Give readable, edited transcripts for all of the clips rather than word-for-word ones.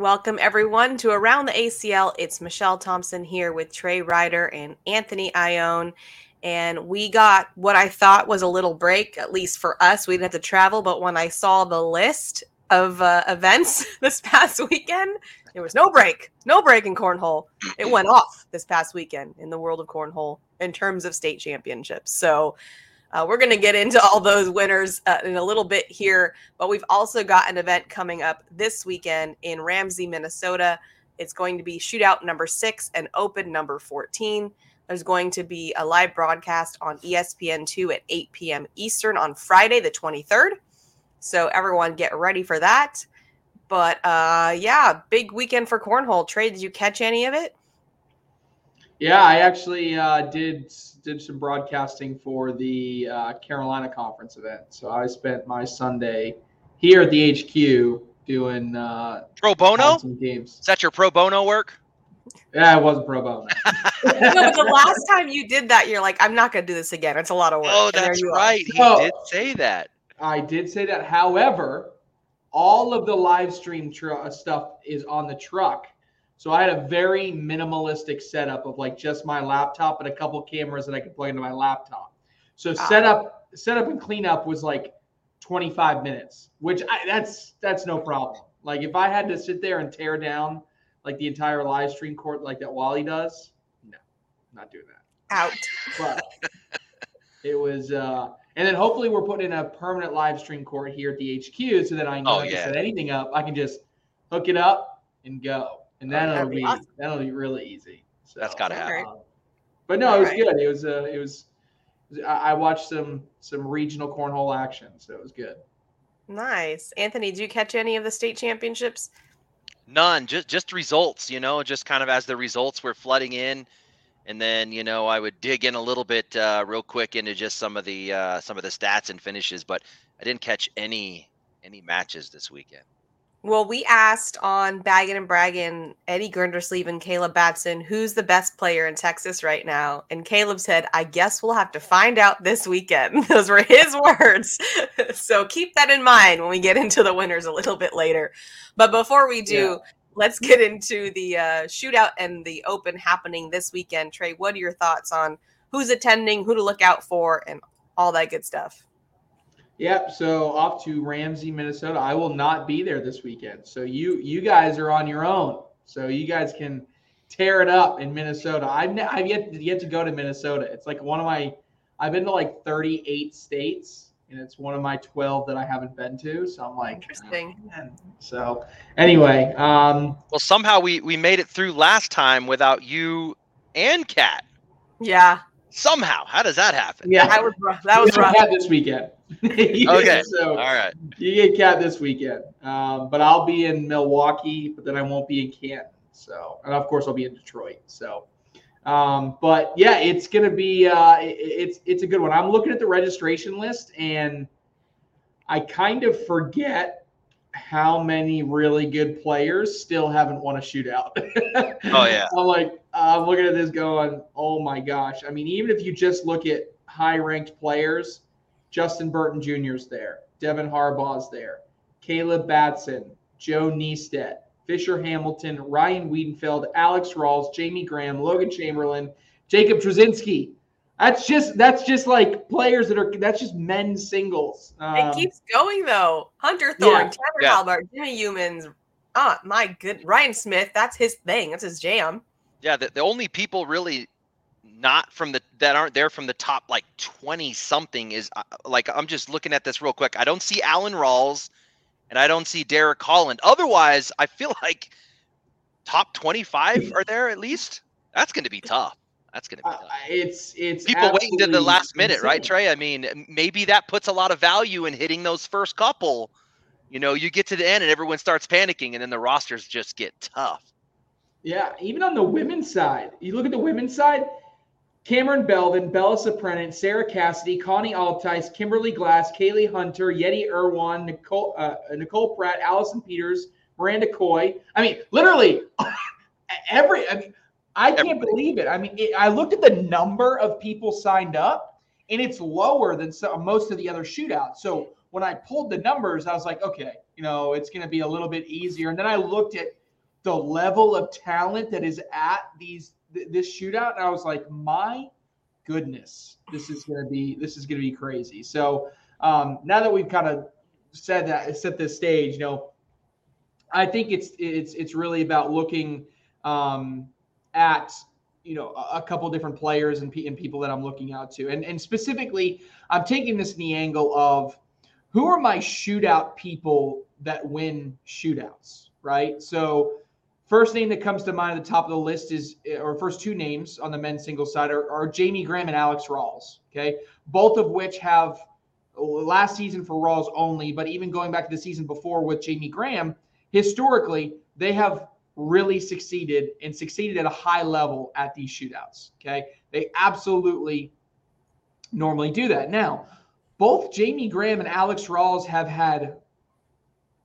Welcome, everyone, to Around the ACL. It's Michelle Thompson here with Trey Ryder and Anthony Ione. And we got what I thought was a little break, at least for us. We didn't have to travel, but when I saw the list of events this past weekend, there was no break in cornhole. It went off this past weekend in the world of cornhole in terms of state championships. So we're going to get into all those winners in a little bit here, but we've also got an event coming up this weekend in Ramsey, Minnesota. It's going to be shootout number 6 and open number 14. There's going to be a live broadcast on ESPN2 at 8 p.m. Eastern on Friday, the 23rd. So everyone get ready for that. But yeah, big weekend for cornhole. Trey, did you catch any of it? Yeah, I actually did some broadcasting for the Carolina conference event. So I spent my Sunday here at the HQ doing pro bono games. Is that your pro bono work? Yeah, it wasn't pro bono. No, but the last time you did that, you're like, I'm not going to do this again. It's a lot of work. Oh, that's right. He did say that. I did say that. However, all of the live stream stuff is on the truck. So I had a very minimalistic setup of like just my laptop and a couple cameras that I could plug into my laptop. So setup and cleanup was like 25 minutes, which that's no problem. Like if I had to sit there and tear down like the entire live stream court like that Wally does, no, not doing that. Out. But it was, and then hopefully we're putting in a permanent live stream court here at the HQ, so that I know I can set anything up. I can just hook it up and go. And that'll be awesome. That'll be really easy. So that's gotta happen. But no, it was good. It was. I watched some regional cornhole action, so it was good. Nice, Anthony. Did you catch any of the state championships? None. Just results. You know, just kind of as the results were flooding in, and then you know I would dig in a little bit real quick into just some of the stats and finishes. But I didn't catch any matches this weekend. Well, we asked on Baggin' and Braggin', Eddie Grindersleeve and Caleb Batson, who's the best player in Texas right now? And Caleb said, I guess we'll have to find out this weekend. Those were his words. So keep that in mind when we get into the winners a little bit later. But before we do, let's get into the shootout and the open happening this weekend. Trey, what are your thoughts on who's attending, who to look out for, and all that good stuff? Yep. So off to Ramsey, Minnesota. I will not be there this weekend. So you guys are on your own. So you guys can tear it up in Minnesota. I've yet to go to Minnesota. It's like I've been to like 38 states, and it's one of my 12 that I haven't been to. So I'm like, interesting. Man. So anyway, well, somehow we made it through last time without you and Kat. Yeah. Somehow, how does that happen? Yeah, that was rough. Cat this weekend. Okay, so all right. You get Cat this weekend, but I'll be in Milwaukee, but then I won't be in Canton. So, and of course, I'll be in Detroit. So, but yeah, it's gonna be it's a good one. I'm looking at the registration list, and I kind of forget how many really good players still haven't won a shootout. Oh yeah. I'm like, I'm looking at this going, oh my gosh. I mean, even if you just look at high-ranked players, Justin Burton Jr. is there. Devin Harbaugh is there. Caleb Batson, Joe Niestet, Fisher Hamilton, Ryan Wiedenfeld, Alex Rawls, Jamie Graham, Logan Chamberlain, Jacob Trzcinski. That's just like players that's just men's singles. It keeps going though. Hunter Thorne, Cameron Belvin, Jimmy Humans. Ah, my good. Ryan Smith. That's his thing. That's his jam. Yeah, the only people really not from that aren't there from the top like 20 something is like, I'm just looking at this real quick. I don't see Alan Rawls, and I don't see Derek Holland. Otherwise, I feel like top 25 are there at least. That's going to be tough. That's going to be tough. It's people waiting to the last minute, insane. Right, Trey? I mean, maybe that puts a lot of value in hitting those first couple. You know, you get to the end and everyone starts panicking, and then the rosters just get tough. Yeah, even on the women's side, you look at the women's side, Cameron Belvin, Bella Soprenin, Sarah Cassidy, Connie Altice, Kimberly Glass, Kaylee Hunter, Yeti Irwan, Nicole Pratt, Allison Peters, Miranda Coy. I mean, literally I can't believe it. I mean, I looked at the number of people signed up, and it's lower than most of the other shootouts. So when I pulled the numbers, I was like, okay, you know, it's going to be a little bit easier. And then I looked at the level of talent that is at this shootout. And I was like, my goodness, this is going to be crazy. So now that we've kind of set this stage, you know, I think it's really about looking at, you know, a couple different players and people that I'm looking out to. And specifically, I'm taking this in the angle of who are my shootout people that win shootouts, right? So first name that comes to mind at the top of the list is, or first two names on the men's singles side are Jamie Graham and Alex Rawls, okay? Both of which have, last season for Rawls only, but even going back to the season before with Jamie Graham, historically, they have really succeeded at a high level at these shootouts, okay? They absolutely normally do that. Now, both Jamie Graham and Alex Rawls have had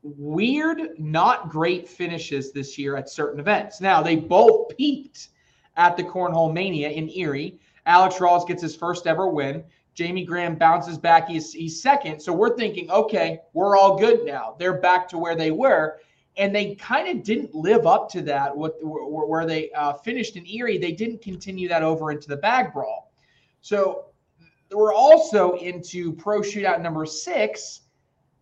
weird, not great finishes this year at certain events. Now, they both peaked at the Cornhole Mania in Erie. Alex Rawls gets his first ever win. Jamie Graham bounces back. He's second. So we're thinking, okay, we're all good now. They're back to where they were. And they kind of didn't live up to that. Where they finished in Erie, they didn't continue that over into the bag brawl. So we're also into pro shootout number 6,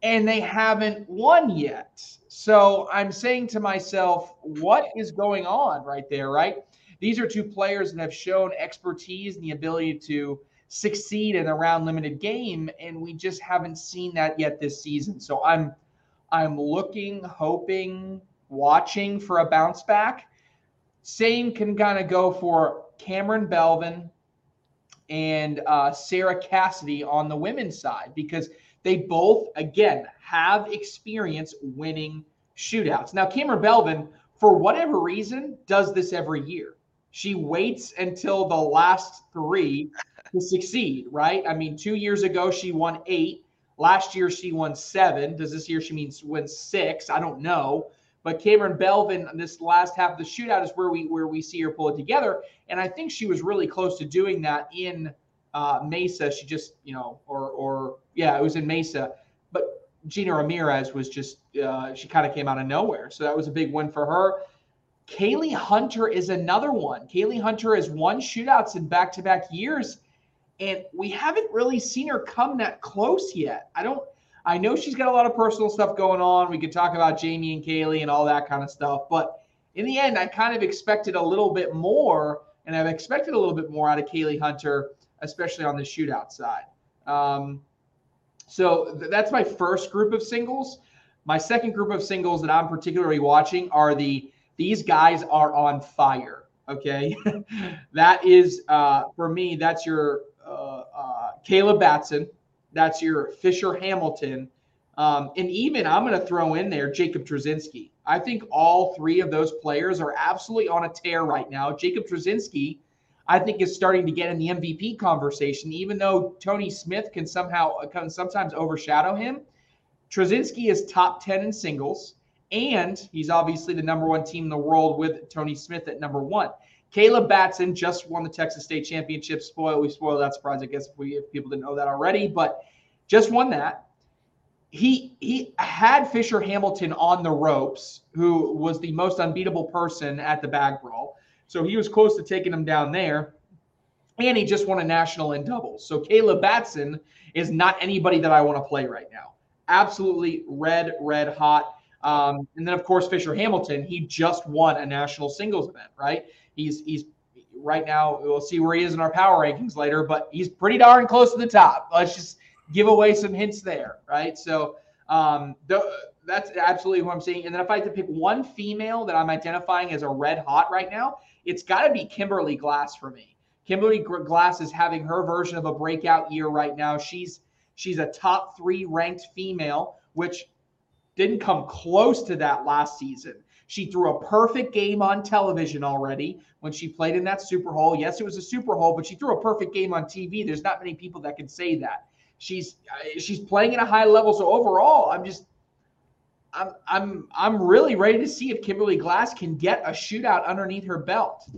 and they haven't won yet. So I'm saying to myself, what is going on right there, right? These are two players that have shown expertise and the ability to succeed in a round limited game, and we just haven't seen that yet this season. So I'm looking, hoping, watching for a bounce back. Same can kind of go for Cameron Belvin and Sarah Cassidy on the women's side, because they both, again, have experience winning shootouts. Now, Cameron Belvin, for whatever reason, does this every year. She waits until the last 3 to succeed, right? I mean, 2 years ago, she won 8. Last year, she won 7. Does this year win 6? I don't know. But Cameron Belvin, this last half of the shootout is where we see her pull it together. And I think she was really close to doing that in Mesa. She just, you know, it was in Mesa. But Gina Ramirez was just, she kind of came out of nowhere. So that was a big win for her. Kaylee Hunter is another one. Kaylee Hunter has won shootouts in back-to-back years, and we haven't really seen her come that close yet. I know she's got a lot of personal stuff going on. We could talk about Jamie and Kaylee and all that kind of stuff. But in the end, I kind of expected a little bit more, and I've expected a little bit more out of Kaylee Hunter, especially on the shootout side. So that's my first group of singles. My second group of singles that I'm particularly watching are these guys are on fire, okay? That is, for me, that's your Caleb Batson. That's your Fisher Hamilton. And even I'm going to throw in there Jacob Trzcinski. I think all three of those players are absolutely on a tear right now. Jacob Trzcinski, I think, is starting to get in the MVP conversation, even though Tony Smith can sometimes overshadow him. Trzcinski is top 10 in singles, and he's obviously the number 1 team in the world with Tony Smith at number 1. Caleb Batson just won the Texas State Championship. We spoiled that surprise, I guess, if people didn't know that already, but just won that. He had Fisher Hamilton on the ropes, who was the most unbeatable person at the bag brawl. So he was close to taking him down there, and he just won a national in doubles. So Caleb Batson is not anybody that I want to play right now. Absolutely red hot. And then, of course, Fisher Hamilton, he just won a national singles event, right? He's right now, we'll see where he is in our power rankings later, but he's pretty darn close to the top. Let's just give away some hints there, right? So that's absolutely what I'm seeing. And then if I had to pick one female that I'm identifying as a red hot right now, it's got to be Kimberly Glass for me. Kimberly Glass is having her version of a breakout year right now. She's a top 3 ranked female, which didn't come close to that last season. She threw a perfect game on television already when she played in that Super Bowl. Yes, it was a Super Bowl, but she threw a perfect game on TV. There's not many people that can say that. She's playing at a high level. So overall, I'm really ready to see if Kimberly Glass can get a shootout underneath her belt.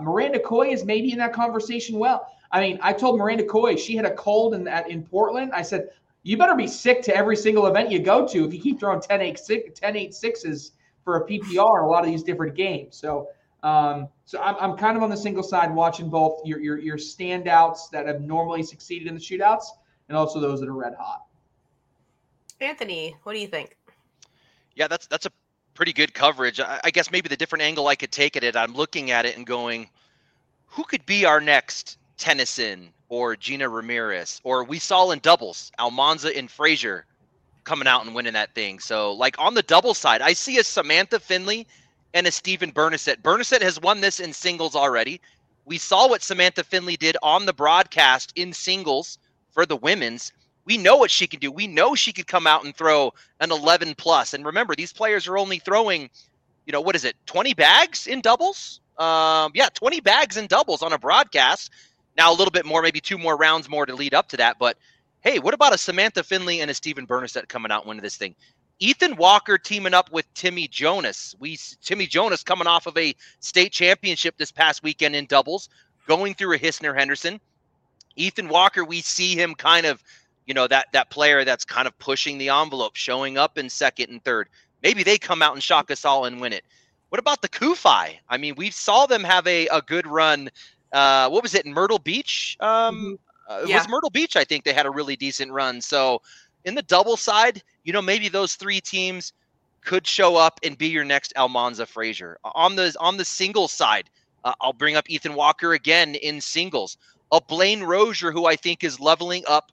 Miranda Coy is maybe in that conversation. Well, I mean, I told Miranda Coy she had a cold in Portland. I said, you better be sick to every single event you go to if you keep throwing 10-8-6s for a PPR a lot of these different games. So I'm kind of on the single side watching both your standouts that have normally succeeded in the shootouts and also those that are red hot. Anthony, what do you think? Yeah, that's a pretty good coverage. I guess maybe the different angle I could take at it, I'm looking at it and going, who could be our next Tennyson or Gina Ramirez? Or we saw in doubles, Almanza and Frazier coming out and winning that thing. So, like, on the double side, I see a Samantha Finley and a Stephen Bernicet. Bernicet has won this in singles already. We saw what Samantha Finley did on the broadcast in singles for the women's. We know what she can do. We know she could come out and throw an 11+. And remember, these players are only throwing, 20 bags in doubles? 20 bags in doubles on a broadcast. Now a little bit more, maybe two more rounds more to lead up to that. But, hey, what about a Samantha Finley and a Stephen Bernicet coming out and winning this thing? Ethan Walker teaming up with Timmy Jonas. Timmy Jonas coming off of a state championship this past weekend in doubles, going through a Hissner-Henderson. Ethan Walker, we see him kind of, that player that's kind of pushing the envelope, showing up in second and third. Maybe they come out and shock us all and win it. What about the Kufi? I mean, we saw them have a good run. What was it, in Myrtle Beach? It was Myrtle Beach, I think, they had a really decent run. So in the double side, maybe those three teams could show up and be your next Almanza Frazier. On the single side, I'll bring up Ethan Walker again in singles. A Blaine Rozier, who I think is leveling up,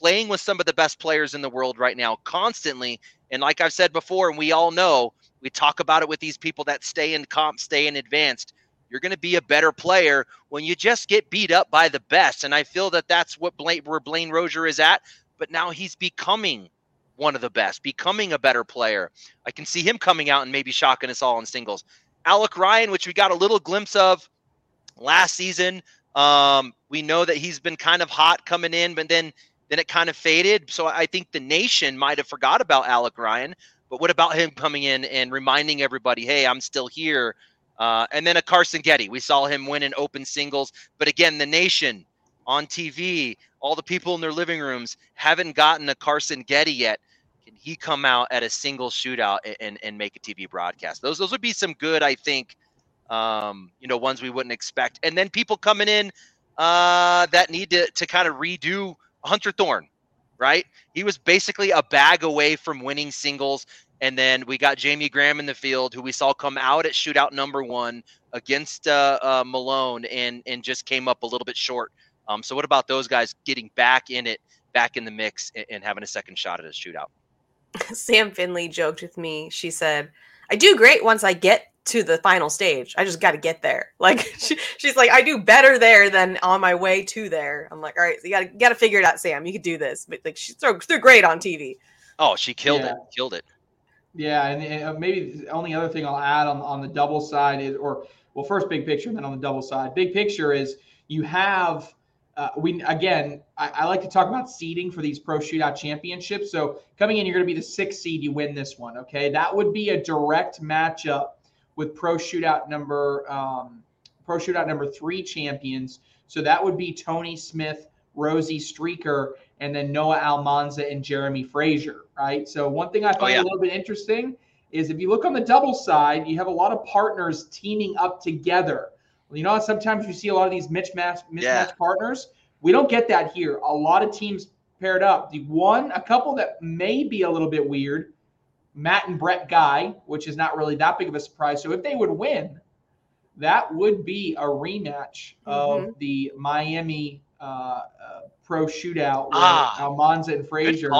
playing with some of the best players in the world right now constantly. And like I've said before, and we all know, we talk about it with these people that stay in comp, stay in advanced. You're going to be a better player when you just get beat up by the best. And I feel that that's where Blaine Rozier is at. But now he's becoming one of the best, becoming a better player. I can see him coming out and maybe shocking us all in singles. Alec Ryan, which we got a little glimpse of last season. We know that he's been kind of hot coming in, but then it kind of faded. So I think the nation might have forgot about Alec Ryan. But what about him coming in and reminding everybody, hey, I'm still here. And then a Carson Getty. We saw him win in open singles. But again, the nation on TV, all the people in their living rooms haven't gotten a Carson Getty yet. Can he come out at a single shootout and make a TV broadcast? Those would be some good, I think, ones we wouldn't expect. And then people coming in that need to kind of redo Hunter Thorne, right? He was basically a bag away from winning singles. And then we got Jamie Graham in the field, who we saw come out at shootout number one against Malone and just came up a little bit short. So what about those guys getting back in the mix and having a second shot at a shootout? Sam Finley joked with me. She said, I do great once I get to the final stage. I just got to get there. Like she's like, I do better there than on my way to there. I'm like, all right, so you got to figure it out, Sam. You could do this. But like she's they're great on TV. Oh, she killed it. Yeah, and maybe the only other thing I'll add on the double side is, first big picture, and then on the double side. Big picture is you have. I like to talk about seeding for these pro shootout championships. So coming in, you're going to be the 6th seed. You win this one. Okay. That would be a direct matchup with pro shootout number 3 champions. So that would be Tony Smith, Rosie Streaker, and then Noah Almanza and Jeremy Frazier. Right. So one thing I find a little bit interesting is if you look on the double side, you have a lot of partners teaming up together. Sometimes you see a lot of these mismatch partners. We don't get that here. A lot of teams paired up. A couple that may be a little bit weird, Matt and Brett Guy, which is not really that big of a surprise. So if they would win, that would be a rematch of the Miami pro shootout where Almanza and Frazier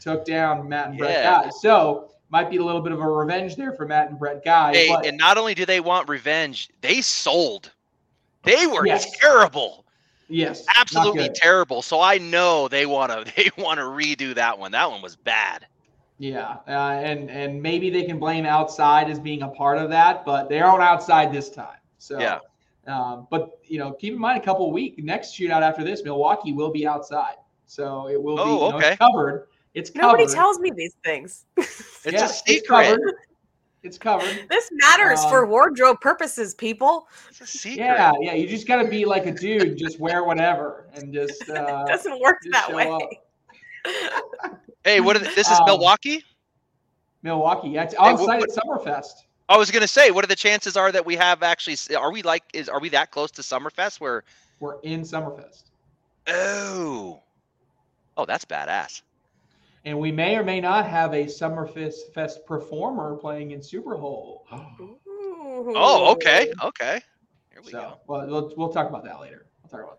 took down Matt and Brett Guy. So might be a little bit of a revenge there for Matt and Brett Guy. Hey, and not only do they want revenge, they sold. They were terrible. Yes. Absolutely terrible. So I know they want to redo that one. That one was bad. Yeah. And maybe they can blame outside as being a part of that, but they aren't outside this time. So, yeah. But keep in mind next shootout after this, Milwaukee will be outside. So it will be covered. It's covered. Nobody tells me these things. It's a secret. It's covered. This matters for wardrobe purposes, people. It's a secret. Yeah. You just got to be like a dude. Just wear whatever and just it doesn't work that way. Hey, this is Milwaukee? Milwaukee. That's outside at Summerfest. I was going to say, what are the chances are that we have actually, are we that close to Summerfest where we're in Summerfest? Oh, that's badass. And we may or may not have a Summerfest performer playing in Super Bowl. Oh, okay. Okay. Here we go. Well, we'll talk about that later. But,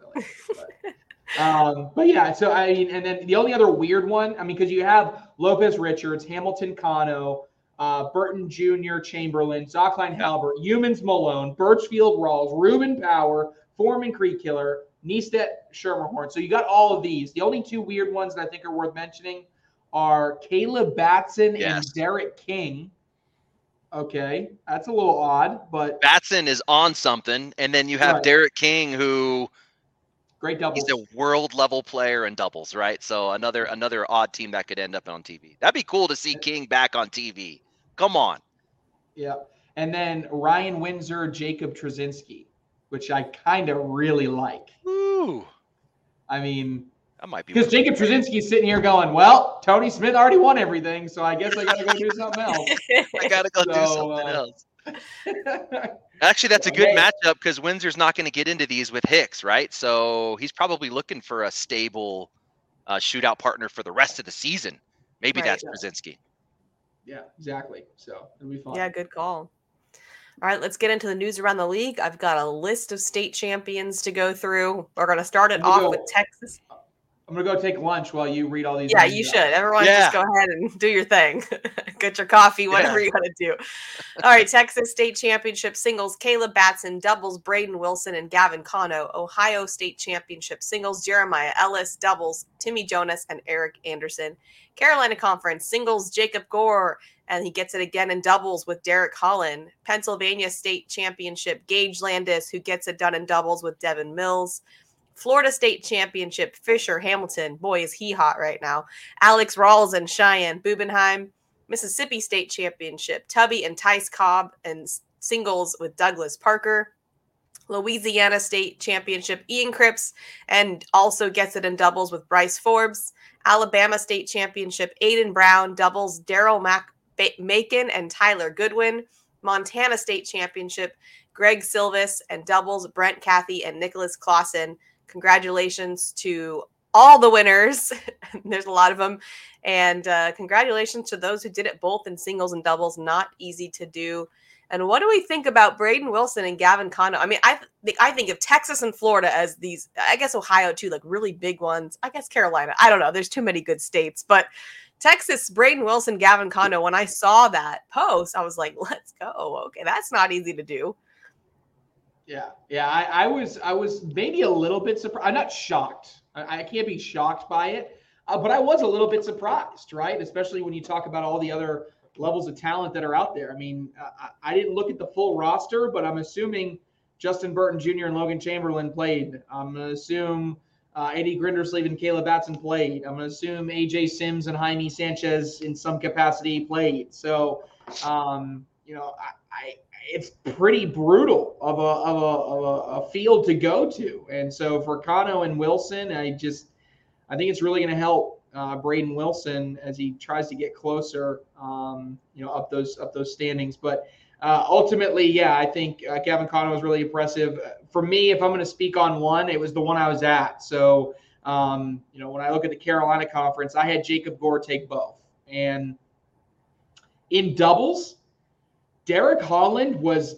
but yeah, so I mean, and then the only other weird one, I mean, because you have Lopez Richards, Hamilton Cano, Burton Jr., Chamberlain, Zockline Halbert, Humans Malone, Birchfield Rawls, Ruben Power, Foreman Creek Killer, Niestet Schermerhorn. So you got all of these. The only two weird ones that I think are worth mentioning are Caleb Batson and Derek King. Okay, that's a little odd, but Batson is on something, and then you have Derek King, who great doubles. He's a world level player in doubles, right? So another odd team that could end up on TV. That'd be cool to see King back on TV. Come on. Yeah, and then Ryan Windsor, Jacob Trzcinski, which I kind of really like. Ooh, I mean, that might be because Jacob Trzcinski's sitting here going, "Well, Tony Smith already won everything, so I guess I gotta go do something else." Actually, that's a good matchup because Windsor's not going to get into these with Hicks, right? So he's probably looking for a stable shootout partner for the rest of the season. Maybe that's Trzcinski. Yeah, exactly. So it'll be fun. Yeah, good call. All right, let's get into the news around the league. I've got a list of state champions to go through. We're going to start it off with Texas. I'm going to go take lunch while you read all these. Yeah, you should. Everyone just go ahead and do your thing. Get your coffee, whatever you got to do. All right, Texas State Championship singles, Caleb Batson, doubles, Braden Wilson and Gavin Cano. Ohio State Championship singles, Jeremiah Ellis, doubles, Timmy Jonas and Eric Anderson. Carolina Conference singles, Jacob Gore, and he gets it again in doubles with Derek Holland. Pennsylvania State Championship, Gage Landis, who gets it done in doubles with Devin Mills. Florida State Championship, Fisher Hamilton. Boy, is he hot right now. Alex Rawls and Cheyenne Bubenheim. Mississippi State Championship, Tubby and Tice Cobb and singles with Douglas Parker. Louisiana State Championship, Ian Cripps, and also gets it in doubles with Bryce Forbes. Alabama State Championship, Aiden Brown, doubles, Daryl Macon and Tyler Goodwin. Montana State Championship, Greg Silvis, and doubles, Brent Cathy and Nicholas Clausen. Congratulations to all the winners. There's a lot of them. And congratulations to those who did it both in singles and doubles. Not easy to do. And what do we think about Braden Wilson and Gavin Cano? I mean, I think of Texas and Florida as these, I guess Ohio too, like really big ones. I guess Carolina. I don't know. There's too many good states. But Texas, Braden Wilson, Gavin Cano, when I saw that post, I was like, let's go. Okay, that's not easy to do. Yeah. I was maybe a little bit surprised. I'm not shocked. I can't be shocked by it, but I was a little bit surprised, right? Especially when you talk about all the other levels of talent that are out there. I mean, I didn't look at the full roster, but I'm assuming Justin Burton Jr. and Logan Chamberlain played. I'm going to assume Eddie Grindersleeve and Caleb Batson played. I'm going to assume AJ Sims and Jaime Sanchez in some capacity played. So, it's pretty brutal of a field to go to. And so for Cano and Wilson, I think it's really going to help Braden Wilson as he tries to get closer, up those standings. But ultimately, I think Gavin Cano was really impressive. For me, if I'm going to speak on one, it was the one I was at. So, when I look at the Carolina conference, I had Jacob Gore take both. And in doubles, Derek Holland was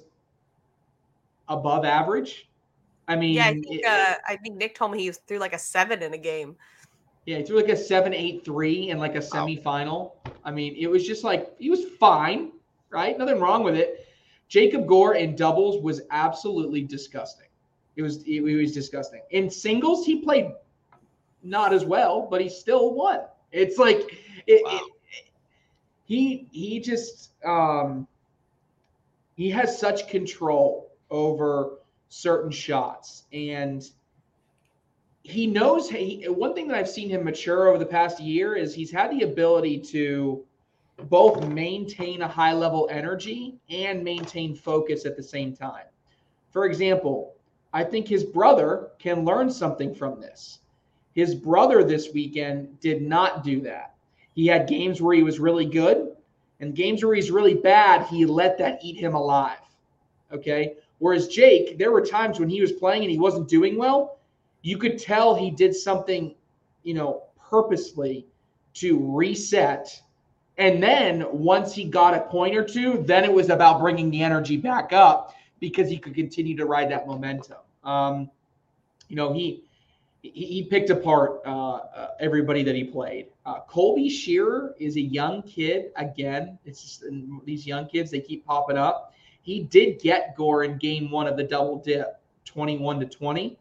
above average. I mean, I think Nick told me he threw like a 7 in a game. Yeah, he threw like a 7.83 in like a semifinal. I mean, it was just like he was fine, right? Nothing wrong with it. Jacob Gore in doubles was absolutely disgusting. It was disgusting. In singles, he played not as well, but he still won. It's like he has such control over certain shots, and he knows. One thing that I've seen him mature over the past year is he's had the ability to both maintain a high level energy and maintain focus at the same time. For example, I think his brother can learn something from this. His brother this weekend did not do that. He had games where he was really good, In games where he's really bad, he let that eat him alive, okay? Whereas Jake, there were times when he was playing and he wasn't doing well, you could tell he did something, you know, purposely to reset. And then once he got a point or two, then it was about bringing the energy back up because he could continue to ride that momentum. You know, he picked apart everybody that he played. Colby Shearer is a young kid. Again, it's just, these young kids, they keep popping up. He did get Gore in game one of the double dip, 21-20,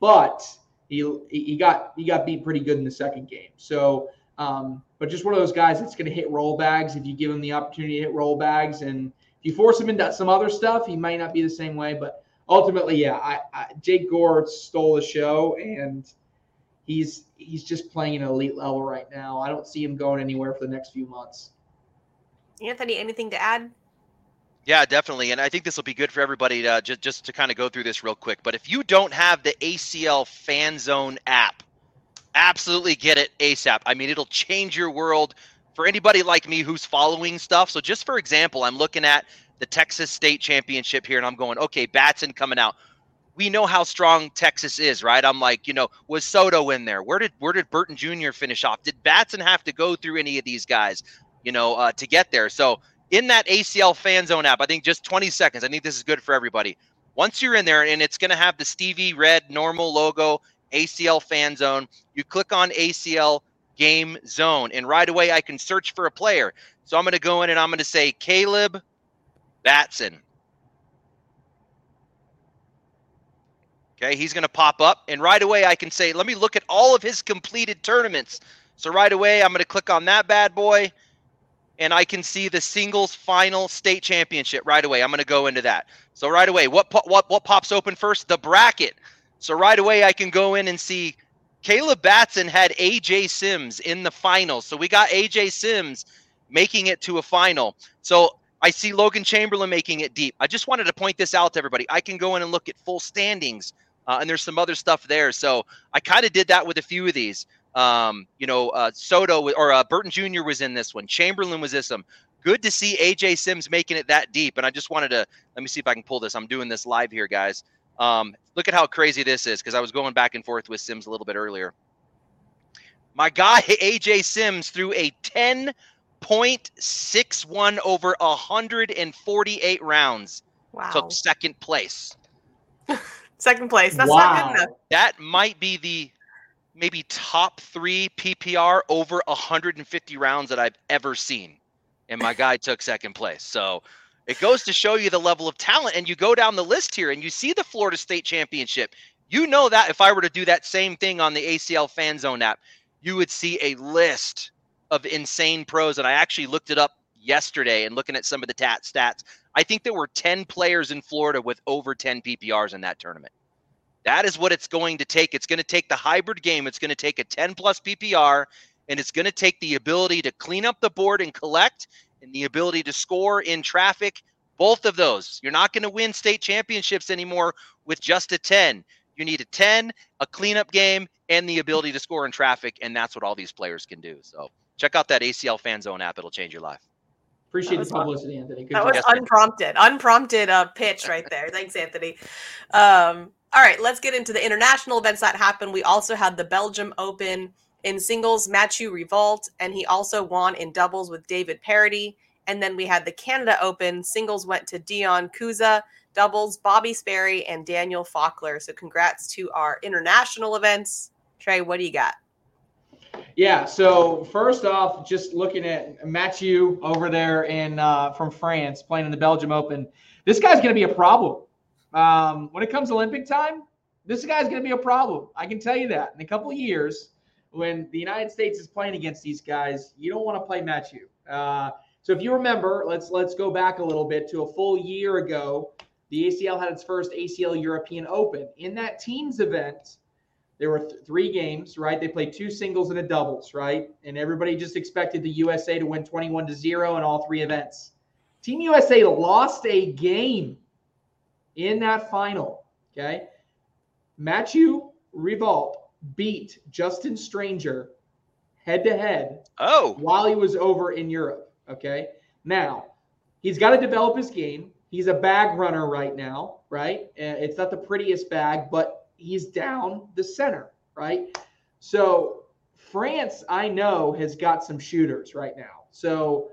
but he got beat pretty good in the second game. So, but just one of those guys that's going to hit roll bags if you give him the opportunity to hit roll bags, and if you force him into some other stuff, he might not be the same way. But ultimately, yeah, Jake Gore stole the show, and he's just playing at an elite level right now. I don't see him going anywhere for the next few months. Anthony, anything to add? Yeah, definitely. And I think this will be good for everybody to, just to kind of go through this real quick. But if you don't have the ACL Fan Zone app, absolutely get it ASAP. I mean, it'll change your world for anybody like me who's following stuff. So just for example, I'm looking at the Texas State Championship here and I'm going, okay, Batson coming out. We know how strong Texas is, right? I'm like, you know, was Soto in there? Where did Burton Jr. finish off? Did Batson have to go through any of these guys, you know, to get there? So in that ACL Fan Zone app, I think just 20 seconds. I think this is good for everybody. Once you're in there, and it's going to have the Stevie Red normal logo, ACL Fan Zone, you click on ACL Game Zone, and right away I can search for a player. So I'm going to go in and I'm going to say Caleb Batson. Okay, he's going to pop up, and right away I can say, let me look at all of his completed tournaments. So right away I'm going to click on that bad boy, and I can see the singles final state championship right away. I'm going to go into that. So right away, what pops open first? The bracket. So right away, I can go in and see Caleb Batson had A.J. Sims in the final. So we got A.J. Sims making it to a final. So I see Logan Chamberlain making it deep. I just wanted to point this out to everybody. I can go in and look at full standings, and there's some other stuff there. So I kind of did that with a few of these. You know, Soto or Burton Jr. was in this one. Chamberlain was this one. Good to see AJ Sims making it that deep. And I just wanted to, let me see if I can pull this. I'm doing this live here, guys. Look at how crazy this is, because I was going back and forth with Sims a little bit earlier. My guy, AJ Sims, threw a 10.61 over 148 rounds. Wow. Took second place. Second place. That's not good enough. That might be the maybe top three PPR over 150 rounds that I've ever seen. And my guy took second place. So it goes to show you the level of talent. And you go down the list here and you see the Florida State Championship. You know that if I were to do that same thing on the ACL Fan Zone app, you would see a list of insane pros. And I actually looked it up yesterday and looking at some of the stats. I think there were 10 players in Florida with over 10 PPRs in that tournament. That is what it's going to take. It's going to take the hybrid game. It's going to take a 10-plus PPR, and it's going to take the ability to clean up the board and collect and the ability to score in traffic, both of those. You're not going to win state championships anymore with just a 10. You need a 10, a cleanup game, and the ability to score in traffic, and that's what all these players can do. So check out that ACL Fan Zone app. It'll change your life. Appreciate the publicity, Anthony. That was unprompted. Unprompted pitch right there. Thanks, Anthony. All right, let's get into the international events that happened. We also had the Belgium Open in singles, Mathieu Rivault, and he also won in doubles with David Parody. And then we had the Canada Open. Singles went to Dion Kuza, doubles, Bobby Sperry, and Daniel Faulkner. So congrats to our international events. Trey, what do you got? Yeah, so first off, just looking at Mathieu over there in from France playing in the Belgium Open. This guy's going to be a problem. When it comes Olympic time, this guy's going to be a problem. I can tell you that. In a couple of years, when the United States is playing against these guys, you don't want to play Mathieu. So if you remember, let's go back a little bit to a full year ago. The ACL had its first ACL European Open. In that teams event, there were three games, right? They played two singles and a doubles, right? And everybody just expected the USA to win 21-0 in all three events. Team USA lost a game in that final, okay? Mathieu Rivault beat Justin Stranger head-to-head while he was over in Europe, okay? Now, he's got to develop his game. He's a bag runner right now, right? It's not the prettiest bag, but he's down the center, right? So France, I know, has got some shooters right now. So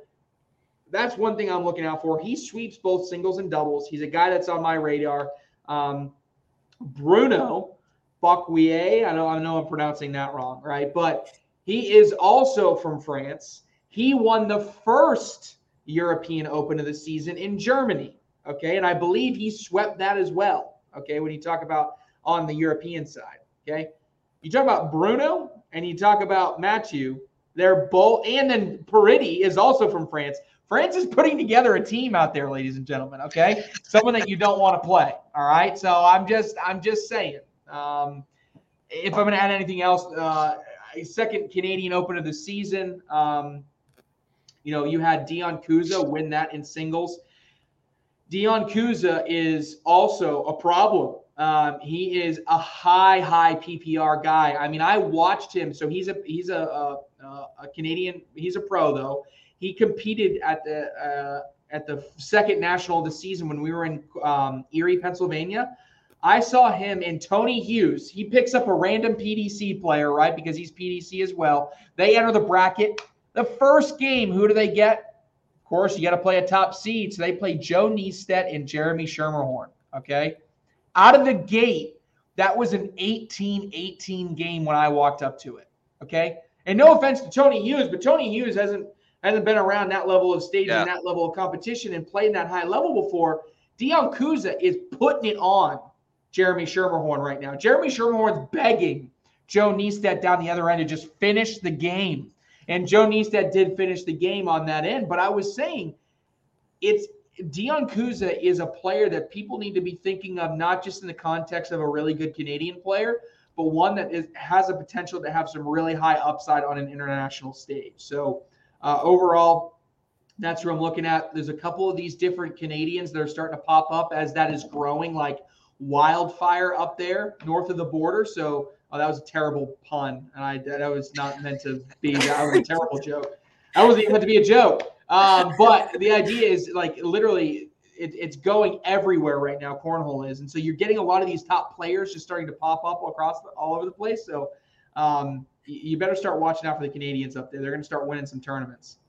that's one thing I'm looking out for. He sweeps both singles and doubles. He's a guy that's on my radar. Bruno Bacquier, I know I'm pronouncing that wrong, right? But he is also from France. He won the first European Open of the season in Germany, okay? And I believe he swept that as well, okay, when you talk about on the European side, okay? You talk about Bruno and you talk about Mathieu. They're both – and then Parisi is also from France. France is putting together a team out there, ladies and gentlemen, okay? Someone that you don't want to play, all right? So I'm just saying. If I'm going to add anything else, second Canadian Open of the season. You had Dion Kuza win that in singles. Dion Kuza is also a problem. He is a high PPR guy. I mean, I watched him. So he's a Canadian. He's a pro though. He competed at the second national of the season when we were in Erie, Pennsylvania. I saw him and Tony Hughes. He picks up a random PDC player, right? Because he's PDC as well. They enter the bracket. The first game, who do they get? Of course, you got to play a top seed. So they play Joe Niestet and Jeremy Schermerhorn. Okay. Out of the gate, that was an 18-18 game when I walked up to it. Okay. And no offense to Tony Hughes, but Tony Hughes hasn't been around that level of stage and that level of competition and played that high level before. Dion Kuza is putting it on Jeremy Schermerhorn right now. Jeremy Schermerhorn's begging Joe Niestet down the other end to just finish the game. And Joe Niestet did finish the game on that end. But I was saying, it's Dion Kuza is a player that people need to be thinking of, not just in the context of a really good Canadian player, but one that has a potential to have some really high upside on an international stage. So overall, that's what I'm looking at. There's a couple of these different Canadians that are starting to pop up as that is growing like wildfire up there north of the border. So that was a terrible pun, and that was not meant to be. That was a terrible joke. That wasn't even meant to be a joke. But the idea is, like, literally it's going everywhere right now. Cornhole is, and so you're getting a lot of these top players just starting to pop up all over the place. So you better start watching out for the Canadians up there. They're going to start winning some tournaments.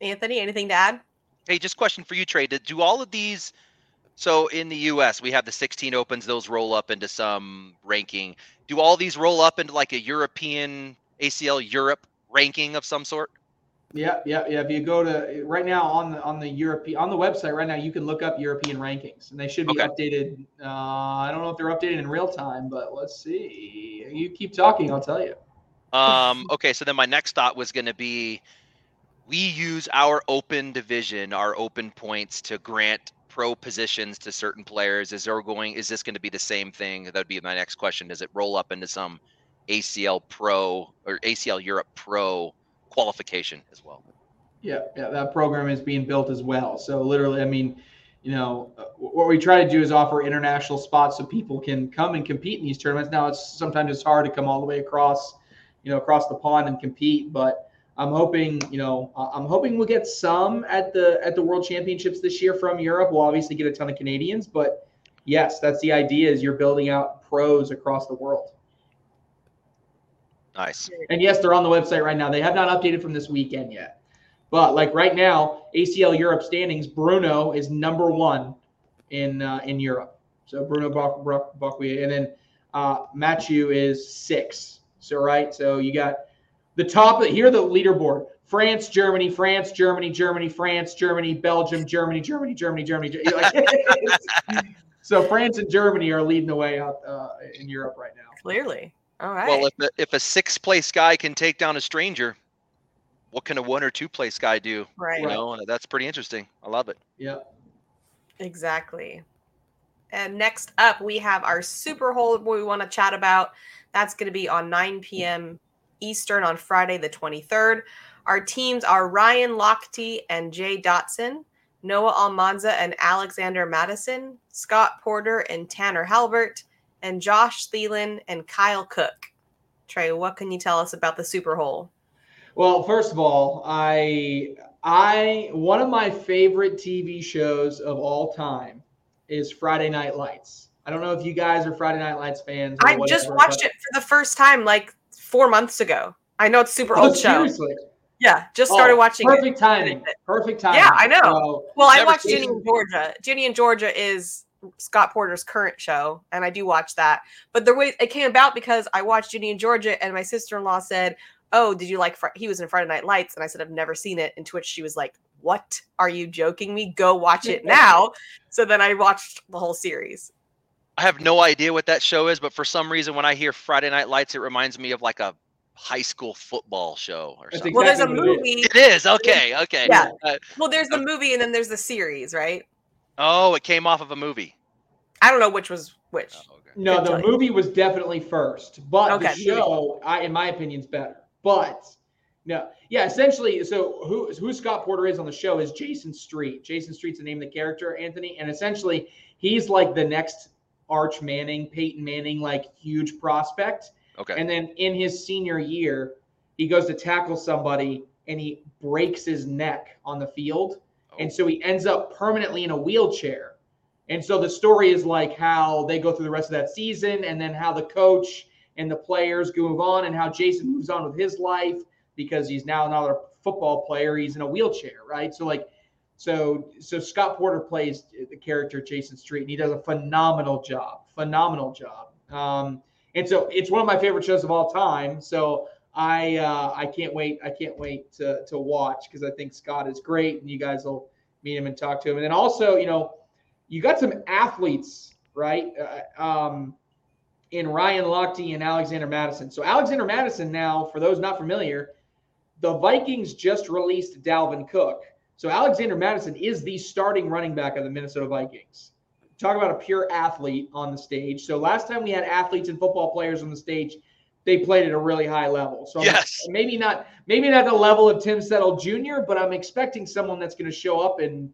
Anthony, anything to add? Hey, just a question for you, Trey. Do all of these? So in the U.S., we have the 16 opens. Those roll up into some ranking. Do all these roll up into like a European ACL Europe ranking of some sort? Yeah. If you go to right now on the European on the website right now, you can look up European rankings, and they should be updated. I don't know if they're updated in real time, but let's see. You keep talking, I'll tell you. Okay. So then my next thought was going to be, we use our open division, our open points to grant pro positions to certain players. Is this going to be the same thing? That would be my next question. Does it roll up into some ACL pro or ACL Europe pro qualification as well? Yeah. That program is being built as well. So literally, I mean, what we try to do is offer international spots so people can come and compete in these tournaments. Now sometimes it's hard to come all the way across the pond and compete, but I'm hoping we'll get some at the World Championships this year from Europe. We'll obviously get a ton of Canadians, but yes, that's the idea, is you're building out pros across the world. Nice. And yes, they're on the website right now. They have not updated from this weekend yet, but like right now, ACL Europe standings, Bruno is number one in Europe. So Bruno Bacquier, and then Mathieu is 6. So, right. So you got, the leaderboard: France, Germany, Germany, France, Germany, Belgium, Germany. So France and Germany are leading the way out in Europe right now. Clearly. All right. Well, if a 6th place guy can take down a stranger, what can a 1 or 2 place guy do? Right. That's pretty interesting. I love it. Yeah. Exactly. And next up, we have our Super Bowl we want to chat about. That's going to be on 9 p.m. Eastern on Friday the 23rd. Our teams are Ryan Lochte and Jay Dotson, Noah Almanza and Alexander Madison, Scott Porter and Tanner Halbert, and Josh Thielen and Kyle Cook. Trey, what can you tell us about the Super Bowl? Well, first of all, I One of my favorite TV shows of all time is Friday Night Lights. I don't know if you guys are Friday Night Lights fans. I just watched it for the first time like 4 months ago. I know it's super old show. Seriously? Yeah, just started watching perfect it. Perfect timing. Yeah, I know. Well, I watched Ginny in Georgia. Ginny in Georgia is Scott Porter's current show, and I do watch that. But the way it came about because I watched Ginny in Georgia, and my sister-in-law said, oh, did you like he was in Friday Night Lights? And I said, I've never seen it. And to which she was like, what? Are you joking me? Go watch it now. So then I watched the whole series. I have no idea what that show is, but for some reason, when I hear Friday Night Lights, it reminds me of like a high school football show or something. Exactly. Well, there's a movie. It is. Okay. Yeah. Well, there's the movie and then there's the series, right? Oh, it came off of a movie. I don't know which was which. Oh, okay. No, the movie was definitely first, but the show, in my opinion, is better. But no, yeah, essentially. So who Scott Porter is on the show is Jason Street. Jason Street's the name of the character, Anthony. And essentially he's like the next Arch Manning, Peyton Manning, like huge prospect. Okay. And then in his senior year, he goes to tackle somebody and he breaks his neck on the field. Oh. And so he ends up permanently in a wheelchair. And so the story is like how they go through the rest of that season and then how the coach and the players move on and how Jason moves on with his life because he's now not a football player. He's in a wheelchair, right? So Scott Porter plays the character Jason Street, and he does a phenomenal job. And so it's one of my favorite shows of all time. So I can't wait to watch because I think Scott is great, and you guys will meet him and talk to him. And then also, you got some athletes, right? In Ryan Lochte and Alexander Mattison. So Alexander Mattison now, for those not familiar, the Vikings just released Dalvin Cook. So Alexander Mattison is the starting running back of the Minnesota Vikings. Talk about a pure athlete on the stage. So last time we had athletes and football players on the stage, they played at a really high level. So yes. Maybe not the level of Tim Settle Jr., but I'm expecting someone that's going to show up and,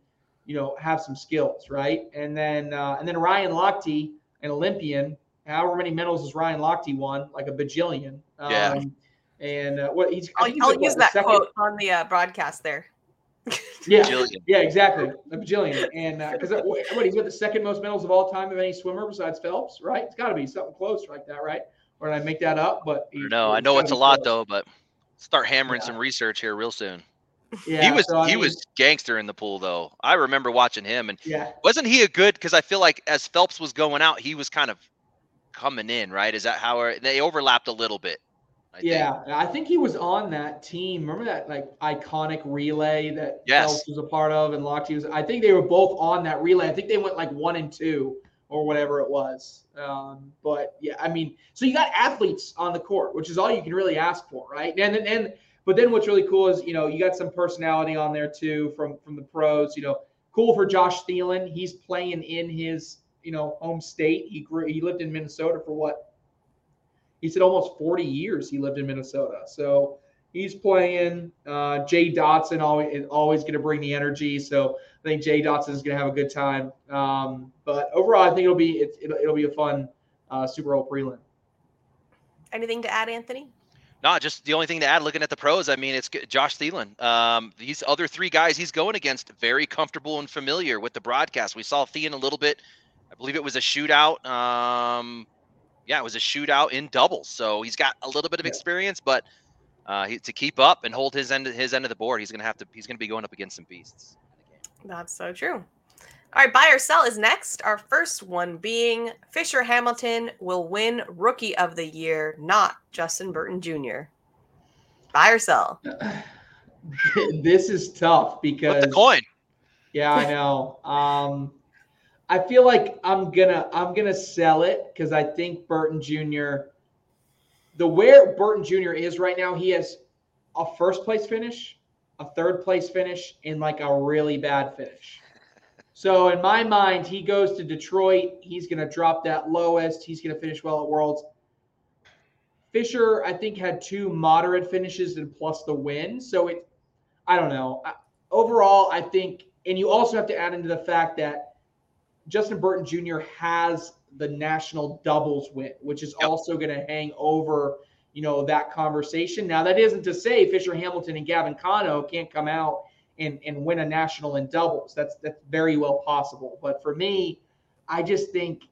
have some skills, right? And then Ryan Lochte, an Olympian. However many medals has Ryan Lochte won? Like a bajillion. Yeah. I'll use that quote on the broadcast there. Yeah. Bajillion. Yeah, exactly. A bajillion. And because he's got the second most medals of all time of any swimmer besides Phelps, right? It's got to be something close like that, right? Or did I make that up? But I know it's a lot though. But start hammering some research here real soon. Yeah, he was gangster in the pool though. I remember watching him, and wasn't he a good? Because I feel like as Phelps was going out, he was kind of coming in, right? Is that how they overlapped a little bit? I think. I think he was on that team. Remember that like iconic relay that Phelps was a part of and Lochte was. I think they were both on that relay. I think they went like 1 and 2 or whatever it was. So you got athletes on the court, which is all you can really ask for, right? But then what's really cool is you got some personality on there too from the pros. Cool for Josh Thielen. He's playing in his home state. He lived in Minnesota for he said almost 40 years he lived in Minnesota. So he's playing Jay Dotson always going to bring the energy. So I think Jay Dotson is going to have a good time. But overall, I think it'll be a fun Super Bowl prelim. Anything to add, Anthony? No, just the only thing to add, looking at the pros, it's Josh Thielen. These other three guys he's going against, very comfortable and familiar with the broadcast. We saw Thielen a little bit. I believe it was a shootout. It was a shootout in doubles. So he's got a little bit of experience, but to keep up and hold his end of the board, he's going to be going up against some beasts. That's so true. All right, buy or sell is next. Our first one being Fisher Hamilton will win Rookie of the Year, not Justin Burton Jr. Buy or sell? This is tough because with the coin. Yeah, I know. I feel like I'm gonna sell it because I think Burton Jr. Where Burton Jr. is right now, he has a first place finish, a third place finish, and like a really bad finish. So in my mind, he goes to Detroit. He's gonna drop that lowest. He's gonna finish well at Worlds. Fisher, I think, had 2 moderate finishes and plus the win. So I don't know. Overall, I think, and you also have to add into the fact that Justin Burton Jr. has the national doubles win, which is also going to hang over, that conversation. Now, that isn't to say Fisher Hamilton and Gavin Cano can't come out and win a national in doubles. That's very well possible. But for me, I just think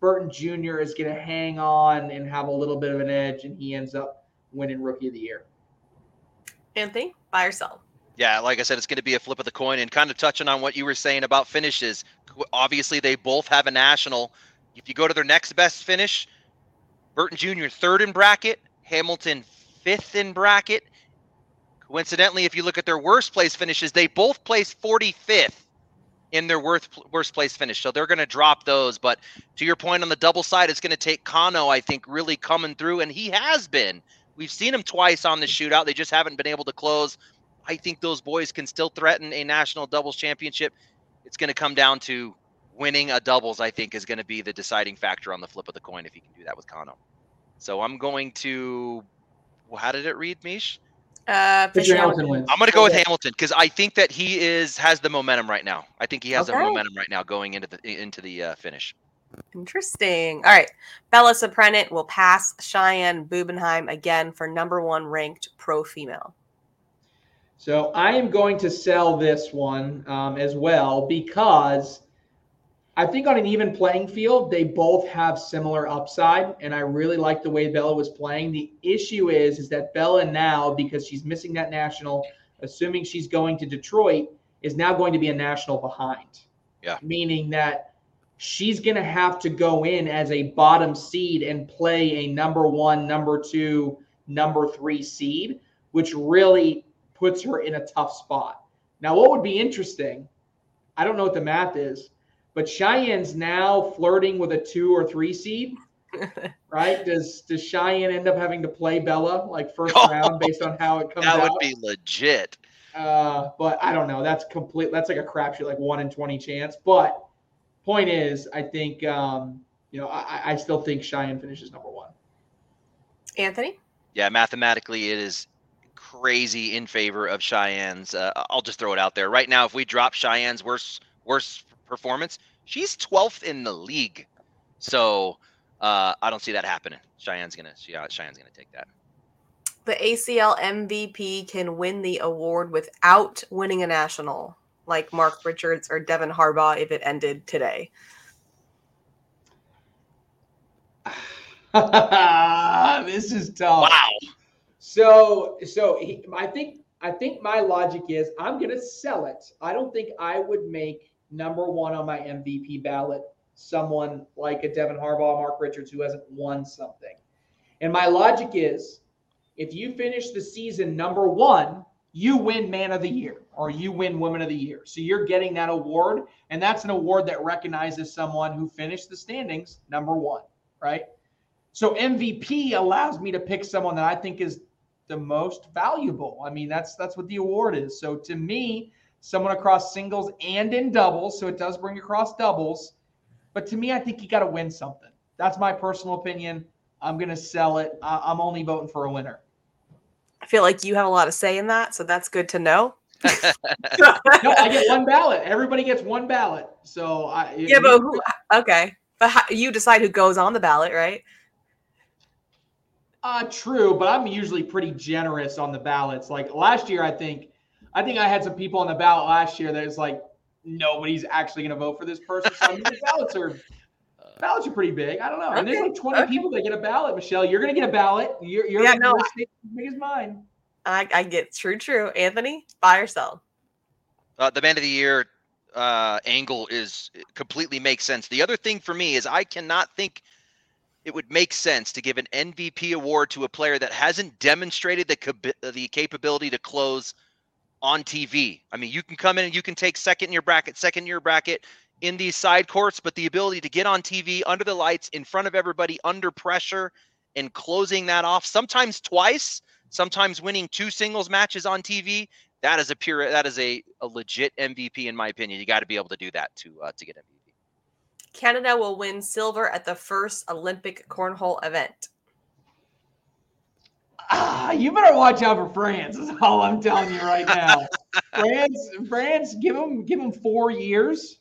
Burton Jr. is going to hang on and have a little bit of an edge, and he ends up winning Rookie of the Year. Anthony, buy or sell? Yeah, like I said, it's going to be a flip of the coin, and kind of touching on what you were saying about finishes. Obviously, they both have a national. If you go to their next best finish, Burton Jr. third in bracket, Hamilton fifth in bracket. Coincidentally, if you look at their worst place finishes, they both placed 45th in their worst place finish. So they're going to drop those. But to your point on the double side, it's going to take Kano, I think, really coming through. And he has been. We've seen him twice on the shootout. They just haven't been able to close. I think those boys can still threaten a national doubles championship. It's going to come down to winning a doubles, I think, is going to be the deciding factor on the flip of the coin if you can do that with Kano. So I'm going to – how did it read, Mish? Fisher Hamilton wins. I'm going to go with Hamilton because I think that he has the momentum right now. I think he has the momentum right now going into the finish. Interesting. All right. Bella Soprenant will pass Cheyenne Bubenheim again for #1 ranked pro female. So I am going to sell this one as well because I think on an even playing field, they both have similar upside, and I really like the way Bella was playing. The issue is that Bella now, because she's missing that national, assuming she's going to Detroit, is now going to be a national behind. Yeah. Meaning that she's going to have to go in as a bottom seed and play a #1, #2, #3 seed, which really puts her in a tough spot. Now, what would be interesting, I don't know what the math is, but Cheyenne's now flirting with a 2 or 3 seed, right? Does Cheyenne end up having to play Bella like first round based on how it comes out? That would be legit. But I don't know. That's like a crapshoot, like 1 in 20 chance. But point is, I think I still think Cheyenne finishes #1. Anthony? Yeah, mathematically it is crazy in favor of Cheyenne's. I'll just throw it out there right now. If we drop Cheyenne's worst performance, she's 12th in the league, so I don't see that happening. Cheyenne's gonna take that. The ACL MVP can win the award without winning a national, like Mark Richards or Devin Harbaugh if it ended today. This is tough. Wow. So I think my logic is I'm gonna sell it. I don't think I would make #1 on my MVP ballot someone like a Devin Harbaugh, Mark Richards, who hasn't won something. And my logic is if you finish the season #1, you win Man of the Year or you win Woman of the Year. So you're getting that award, and that's an award that recognizes someone who finished the standings #1, right? So MVP allows me to pick someone that I think is the most valuable. I mean, that's what the award is. So to me, someone across singles and in doubles, so it does bring across doubles. But to me, I think you got to win something. That's my personal opinion. I'm going to sell it. I'm only voting for a winner. I feel like you have a lot of say in that, so that's good to know. No, I get one ballot. Everybody gets one ballot. So you decide who goes on the ballot, right? True, but I'm usually pretty generous on the ballots. Like last year, I think I had some people on the ballot last year that it's like nobody's actually going to vote for this person. So I mean, the ballots are pretty big. I don't know. And there's like 20 people that get a ballot. Michelle, you're going to get a ballot. You're yeah, no, as big as mine. I get true. Anthony, buy or sell? The Man of the Year angle is completely makes sense. The other thing for me is I cannot think it would make sense to give an MVP award to a player that hasn't demonstrated the capability to close on TV. I mean, you can come in and you can take second in your bracket in these side courts, but the ability to get on TV under the lights in front of everybody under pressure and closing that off sometimes twice, sometimes winning 2 singles matches on TV. That is a legit MVP in my opinion. You got to be able to do that to get MVP. Canada will win silver at the first Olympic cornhole event. You better watch out for France. Is all I'm telling you right now. France, give them 4 years.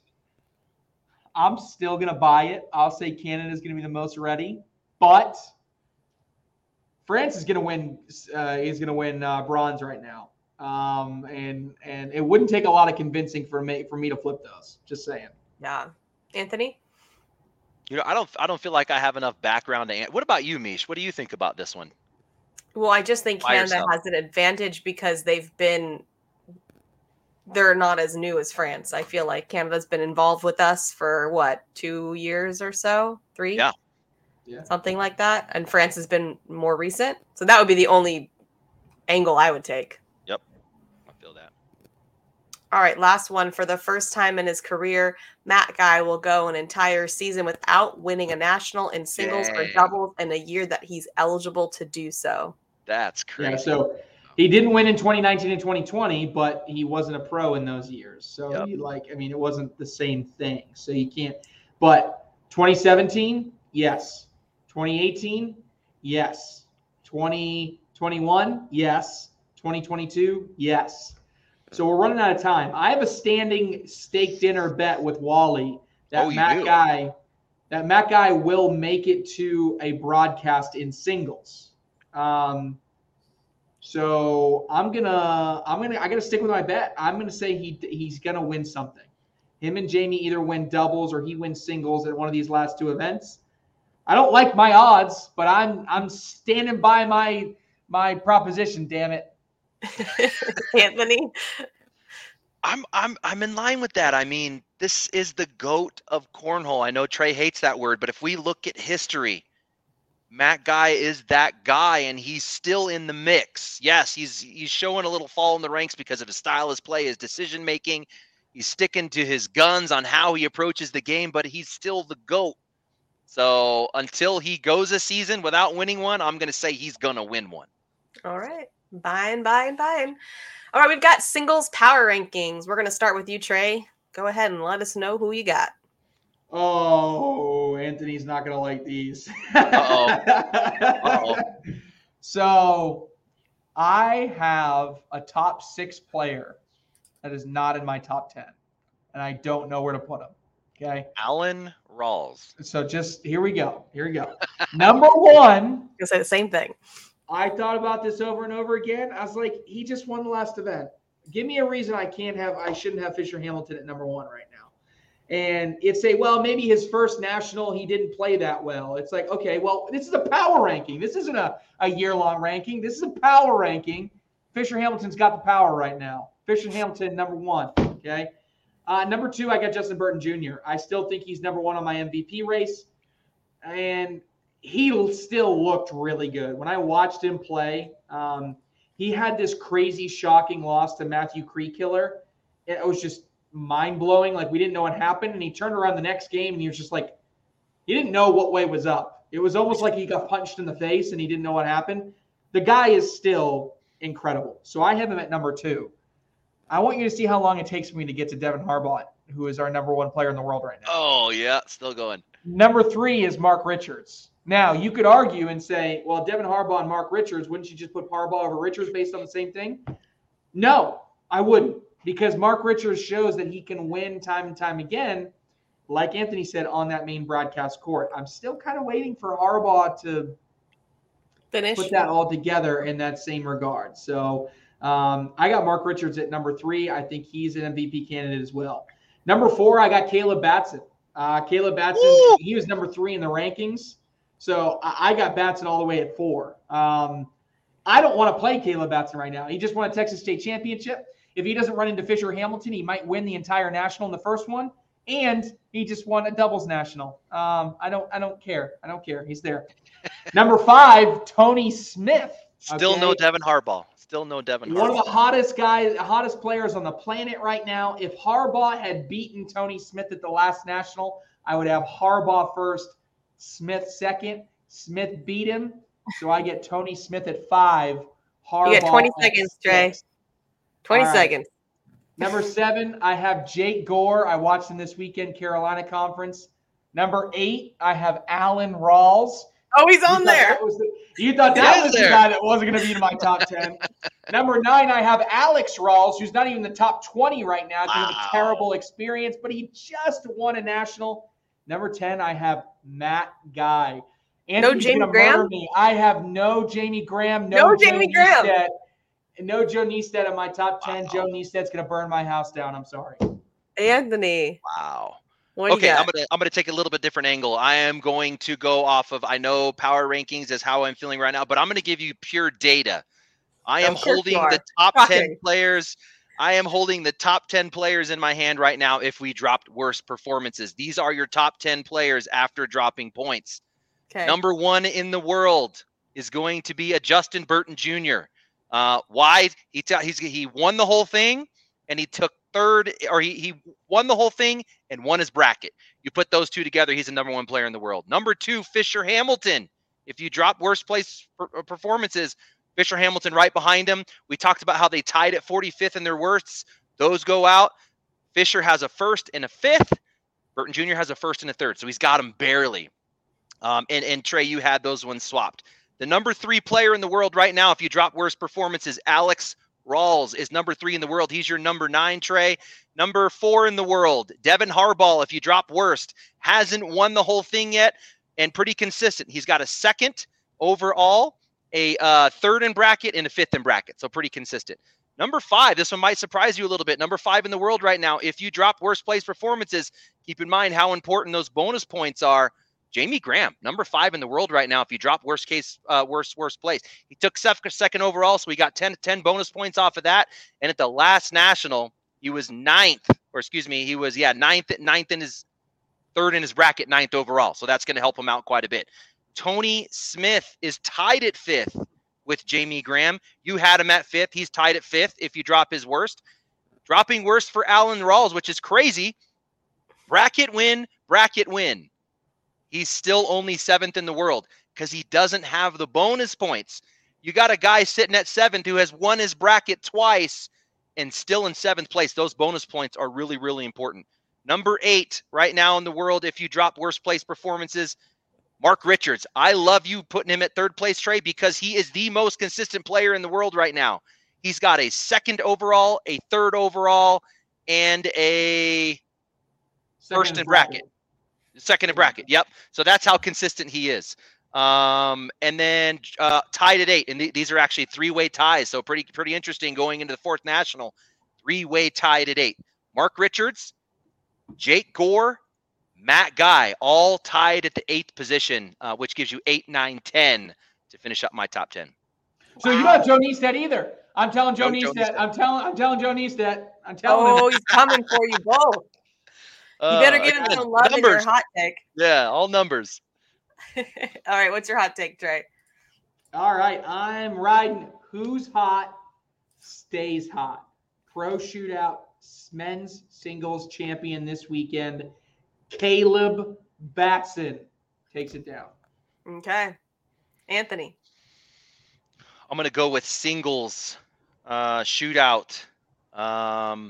I'm still gonna buy it. I'll say Canada's gonna be the most ready, but France is gonna win bronze right now. And it wouldn't take a lot of convincing for me to flip those. Just saying. Yeah. Anthony? You know, I don't feel like I have enough background to answer. What about you, Mish? What do you think about this one? Well, I just think Canada has an advantage because they're not as new as France. I feel like Canada's been involved with us for 2 years or so, 3? Yeah. Something like that. And France has been more recent. So that would be the only angle I would take. Yep. I feel that. All right. Last one. For the first time in his career, Matt Guy will go an entire season without winning a national in singles or doubles in a year that he's eligible to do so. That's crazy. Yeah, so he didn't win in 2019 and 2020, but he wasn't a pro in those years. So it wasn't the same thing. So you can't, but 2017, yes. 2018, yes. 2021, yes. 2022, yes. So we're running out of time. I have a standing steak dinner bet with Wally that Matt Guy will make it to a broadcast in singles. So I gotta stick with my bet. I'm gonna say he's gonna win something. Him and Jamie either win doubles or he wins singles at one of these last two events. I don't like my odds, but I'm standing by my proposition. Damn it, Anthony. I'm in line with that. I mean, this is the GOAT of cornhole. I know Trey hates that word, but if we look at history, Matt Guy is that guy, and he's still in the mix. Yes, he's showing a little fall in the ranks because of his style, his play, his decision-making. He's sticking to his guns on how he approaches the game, but he's still the GOAT. So until he goes a season without winning one, I'm going to say he's going to win one. All right. Buying. All right, we've got singles power rankings. We're going to start with you, Trey. Go ahead and let us know who you got. Oh, Anthony's not going to like these. Uh-oh. So I have a top 6 player that is not in my top 10, and I don't know where to put him. Okay. Alan Rawls. So here we go. Number 1. You'll say the same thing. I thought about this over and over again. I was like, he just won the last event. Give me a reason I shouldn't have Fisher Hamilton at number 1 right now. And it's maybe his first national, he didn't play that well. It's like, okay, well, this is a power ranking. This isn't a year-long ranking. This is a power ranking. Fisher Hamilton's got the power right now. Fisher Hamilton, number 1, okay? Number 2, I got Justin Burton Jr. I still think he's number 1 on my MVP race. And he still looked really good. When I watched him play, he had this crazy, shocking loss to Matthew Kreekiller. It was just mind-blowing. Like, we didn't know what happened, and he turned around the next game, and he was just like, he didn't know what way was up. It was almost like he got punched in the face, and he didn't know what happened. The guy is still incredible. So I have him at number 2. I want you to see how long it takes for me to get to Devin Harbaugh, who is our number 1 player in the world right now. Oh, yeah, still going. Number 3 is Mark Richards. Now, you could argue and say, well, Devin Harbaugh and Mark Richards, wouldn't you just put Harbaugh over Richards based on the same thing? No, I wouldn't, because Mark Richards shows that he can win time and time again, like Anthony said, on that main broadcast court. I'm still kind of waiting for Harbaugh to finish, put that all together in that same regard. So I got Mark Richards at number 3. I think he's an MVP candidate as well. Number 4, I got Caleb Batson. Ooh. He was number 3 in the rankings. So I got Batson all the way at 4. I don't want to play Caleb Batson right now. He just won a Texas State championship. If he doesn't run into Fisher Hamilton, he might win the entire national in the first one. And he just won a doubles national. I don't care. He's there. Number 5, Tony Smith. Okay? Still no Devin Harbaugh. One of the hottest players on the planet right now. If Harbaugh had beaten Tony Smith at the last national, I would have Harbaugh first, Smith second. Smith beat him, so I get Tony Smith at 5. Harbaugh. You got 20 seconds, Trey. 20 right. seconds. Number 7, I have Jake Gore. I watched him this weekend, Carolina conference. Number 8, I have Alan Rawls. Oh, he's on there. You thought that was the guy that wasn't going to be in my top 10. Number 9, I have Alex Rawls, who's not even in the top 20 right now. It's a terrible experience, but he just won a national. Number 10, I have Matt Guy. Anthony's no Jamie Graham? I have no Jamie Graham. No Jamie Graham. No Joe Niestet in my top 10. Wow. Joe Niestet's going to burn my house down. I'm sorry. Anthony. Wow. Okay, I'm gonna take a little bit different angle. I am going to go off of, I know power rankings is how I'm feeling right now, but I'm going to give you pure data. I am holding the top 10 players. I am holding the top 10 players in my hand right now if we dropped worse performances. These are your top 10 players after dropping points. Okay. Number one in the world is going to be a Justin Burton Jr. Why? He won the whole thing, and he took third, or he won the whole thing and won his bracket. You put those two together, he's the number one player in the world. Number two, Fisher Hamilton. If you drop worst place performances, Fisher Hamilton right behind him. We talked about how they tied at 45th in their worsts. Those go out. Fisher has a first and a fifth. Burton Jr. has a first and a third, so he's got him barely. And Trey, you had those ones swapped. The number three player in the world right now, if you drop worst performances, Alex Rawls is number three in the world. He's your number nine, Trey. Number four in the world, Devin Harbaugh, if you drop worst, hasn't won the whole thing yet and pretty consistent. He's got a second overall, a third in bracket, and a fifth in bracket, so pretty consistent. Number five, this one might surprise you a little bit. Number five in the world right now, if you drop worst place performances, keep in mind how important those bonus points are. Jamie Graham, number five in the world right now. If you drop worst place, he took second overall, so he got 10 bonus points off of that. And at the last national, he was ninth in his third in his bracket, ninth overall. So that's going to help him out quite a bit. Tony Smith is tied at fifth with Jamie Graham. You had him at fifth. He's tied at fifth. If you drop his worst, dropping worst for Alan Rawls, which is crazy. Bracket win. He's still only seventh in the world because he doesn't have the bonus points. You got a guy sitting at seventh who has won his bracket twice and still in seventh place. Those bonus points are really, really important. Number eight right now in the world, if you drop worst place performances, Mark Richards. I love you putting him at third place, Trey, because he is the most consistent player in the world right now. He's got a second overall, a third overall, and a first in bracket. Second in bracket. Yep. So that's how consistent he is. And then tied at eight. And these are actually three-way ties. So pretty interesting going into the fourth national. Three-way tied at eight. Mark Richards, Jake Gore, Matt Guy, all tied at the eighth position, which gives you 8, 9, 10 to finish up my top 10. So wow. You don't have Joe Niestet either. I'm telling Joe Niestet. I'm telling Joe Niestet. I'm telling him. Oh, he's coming for you both. You better give him some love in your hot take. Yeah, all numbers. All right, what's your hot take, Trey? All right, I'm riding who's hot stays hot. Pro shootout men's singles champion this weekend. Caleb Batson takes it down. Okay. Anthony. I'm going to go with singles shootout hot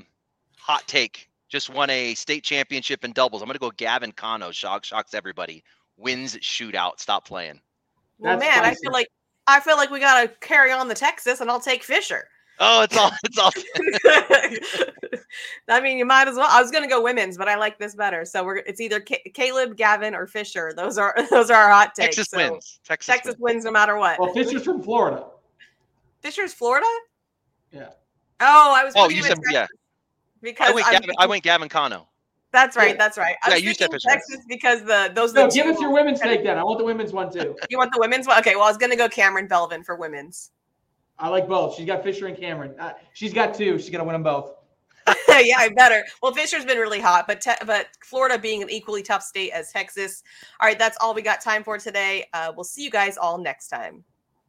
take. Just won a state championship in doubles. I'm going to go Gavin Cano. Shocks everybody. Wins shootout. Stop playing. Well, that's man, crazy. I feel like we got to carry on the Texas, and I'll take Fisher. Oh, it's all. I mean, you might as well. I was going to go women's, but I like this better. So it's either Caleb, Gavin, or Fisher. Those are our hot takes. Texas wins. Texas wins no matter what. Well, Fisher's from Florida. Fisher's Florida? Yeah. Oh, I was. Oh, you said Texas. Yeah. Because I went Gavin Cano. That's right. That's right. I was thinking Texas because give us your women's take then. I want the women's one too. You want the women's one? Okay. Well, I was going to go Cameron Belvin for women's. I like both. She's got Fisher and Cameron. She's got two. She's going to win them both. Yeah, I better. Well, Fisher's been really hot, but Florida being an equally tough state as Texas. All right. That's all we got time for today. We'll see you guys all next time.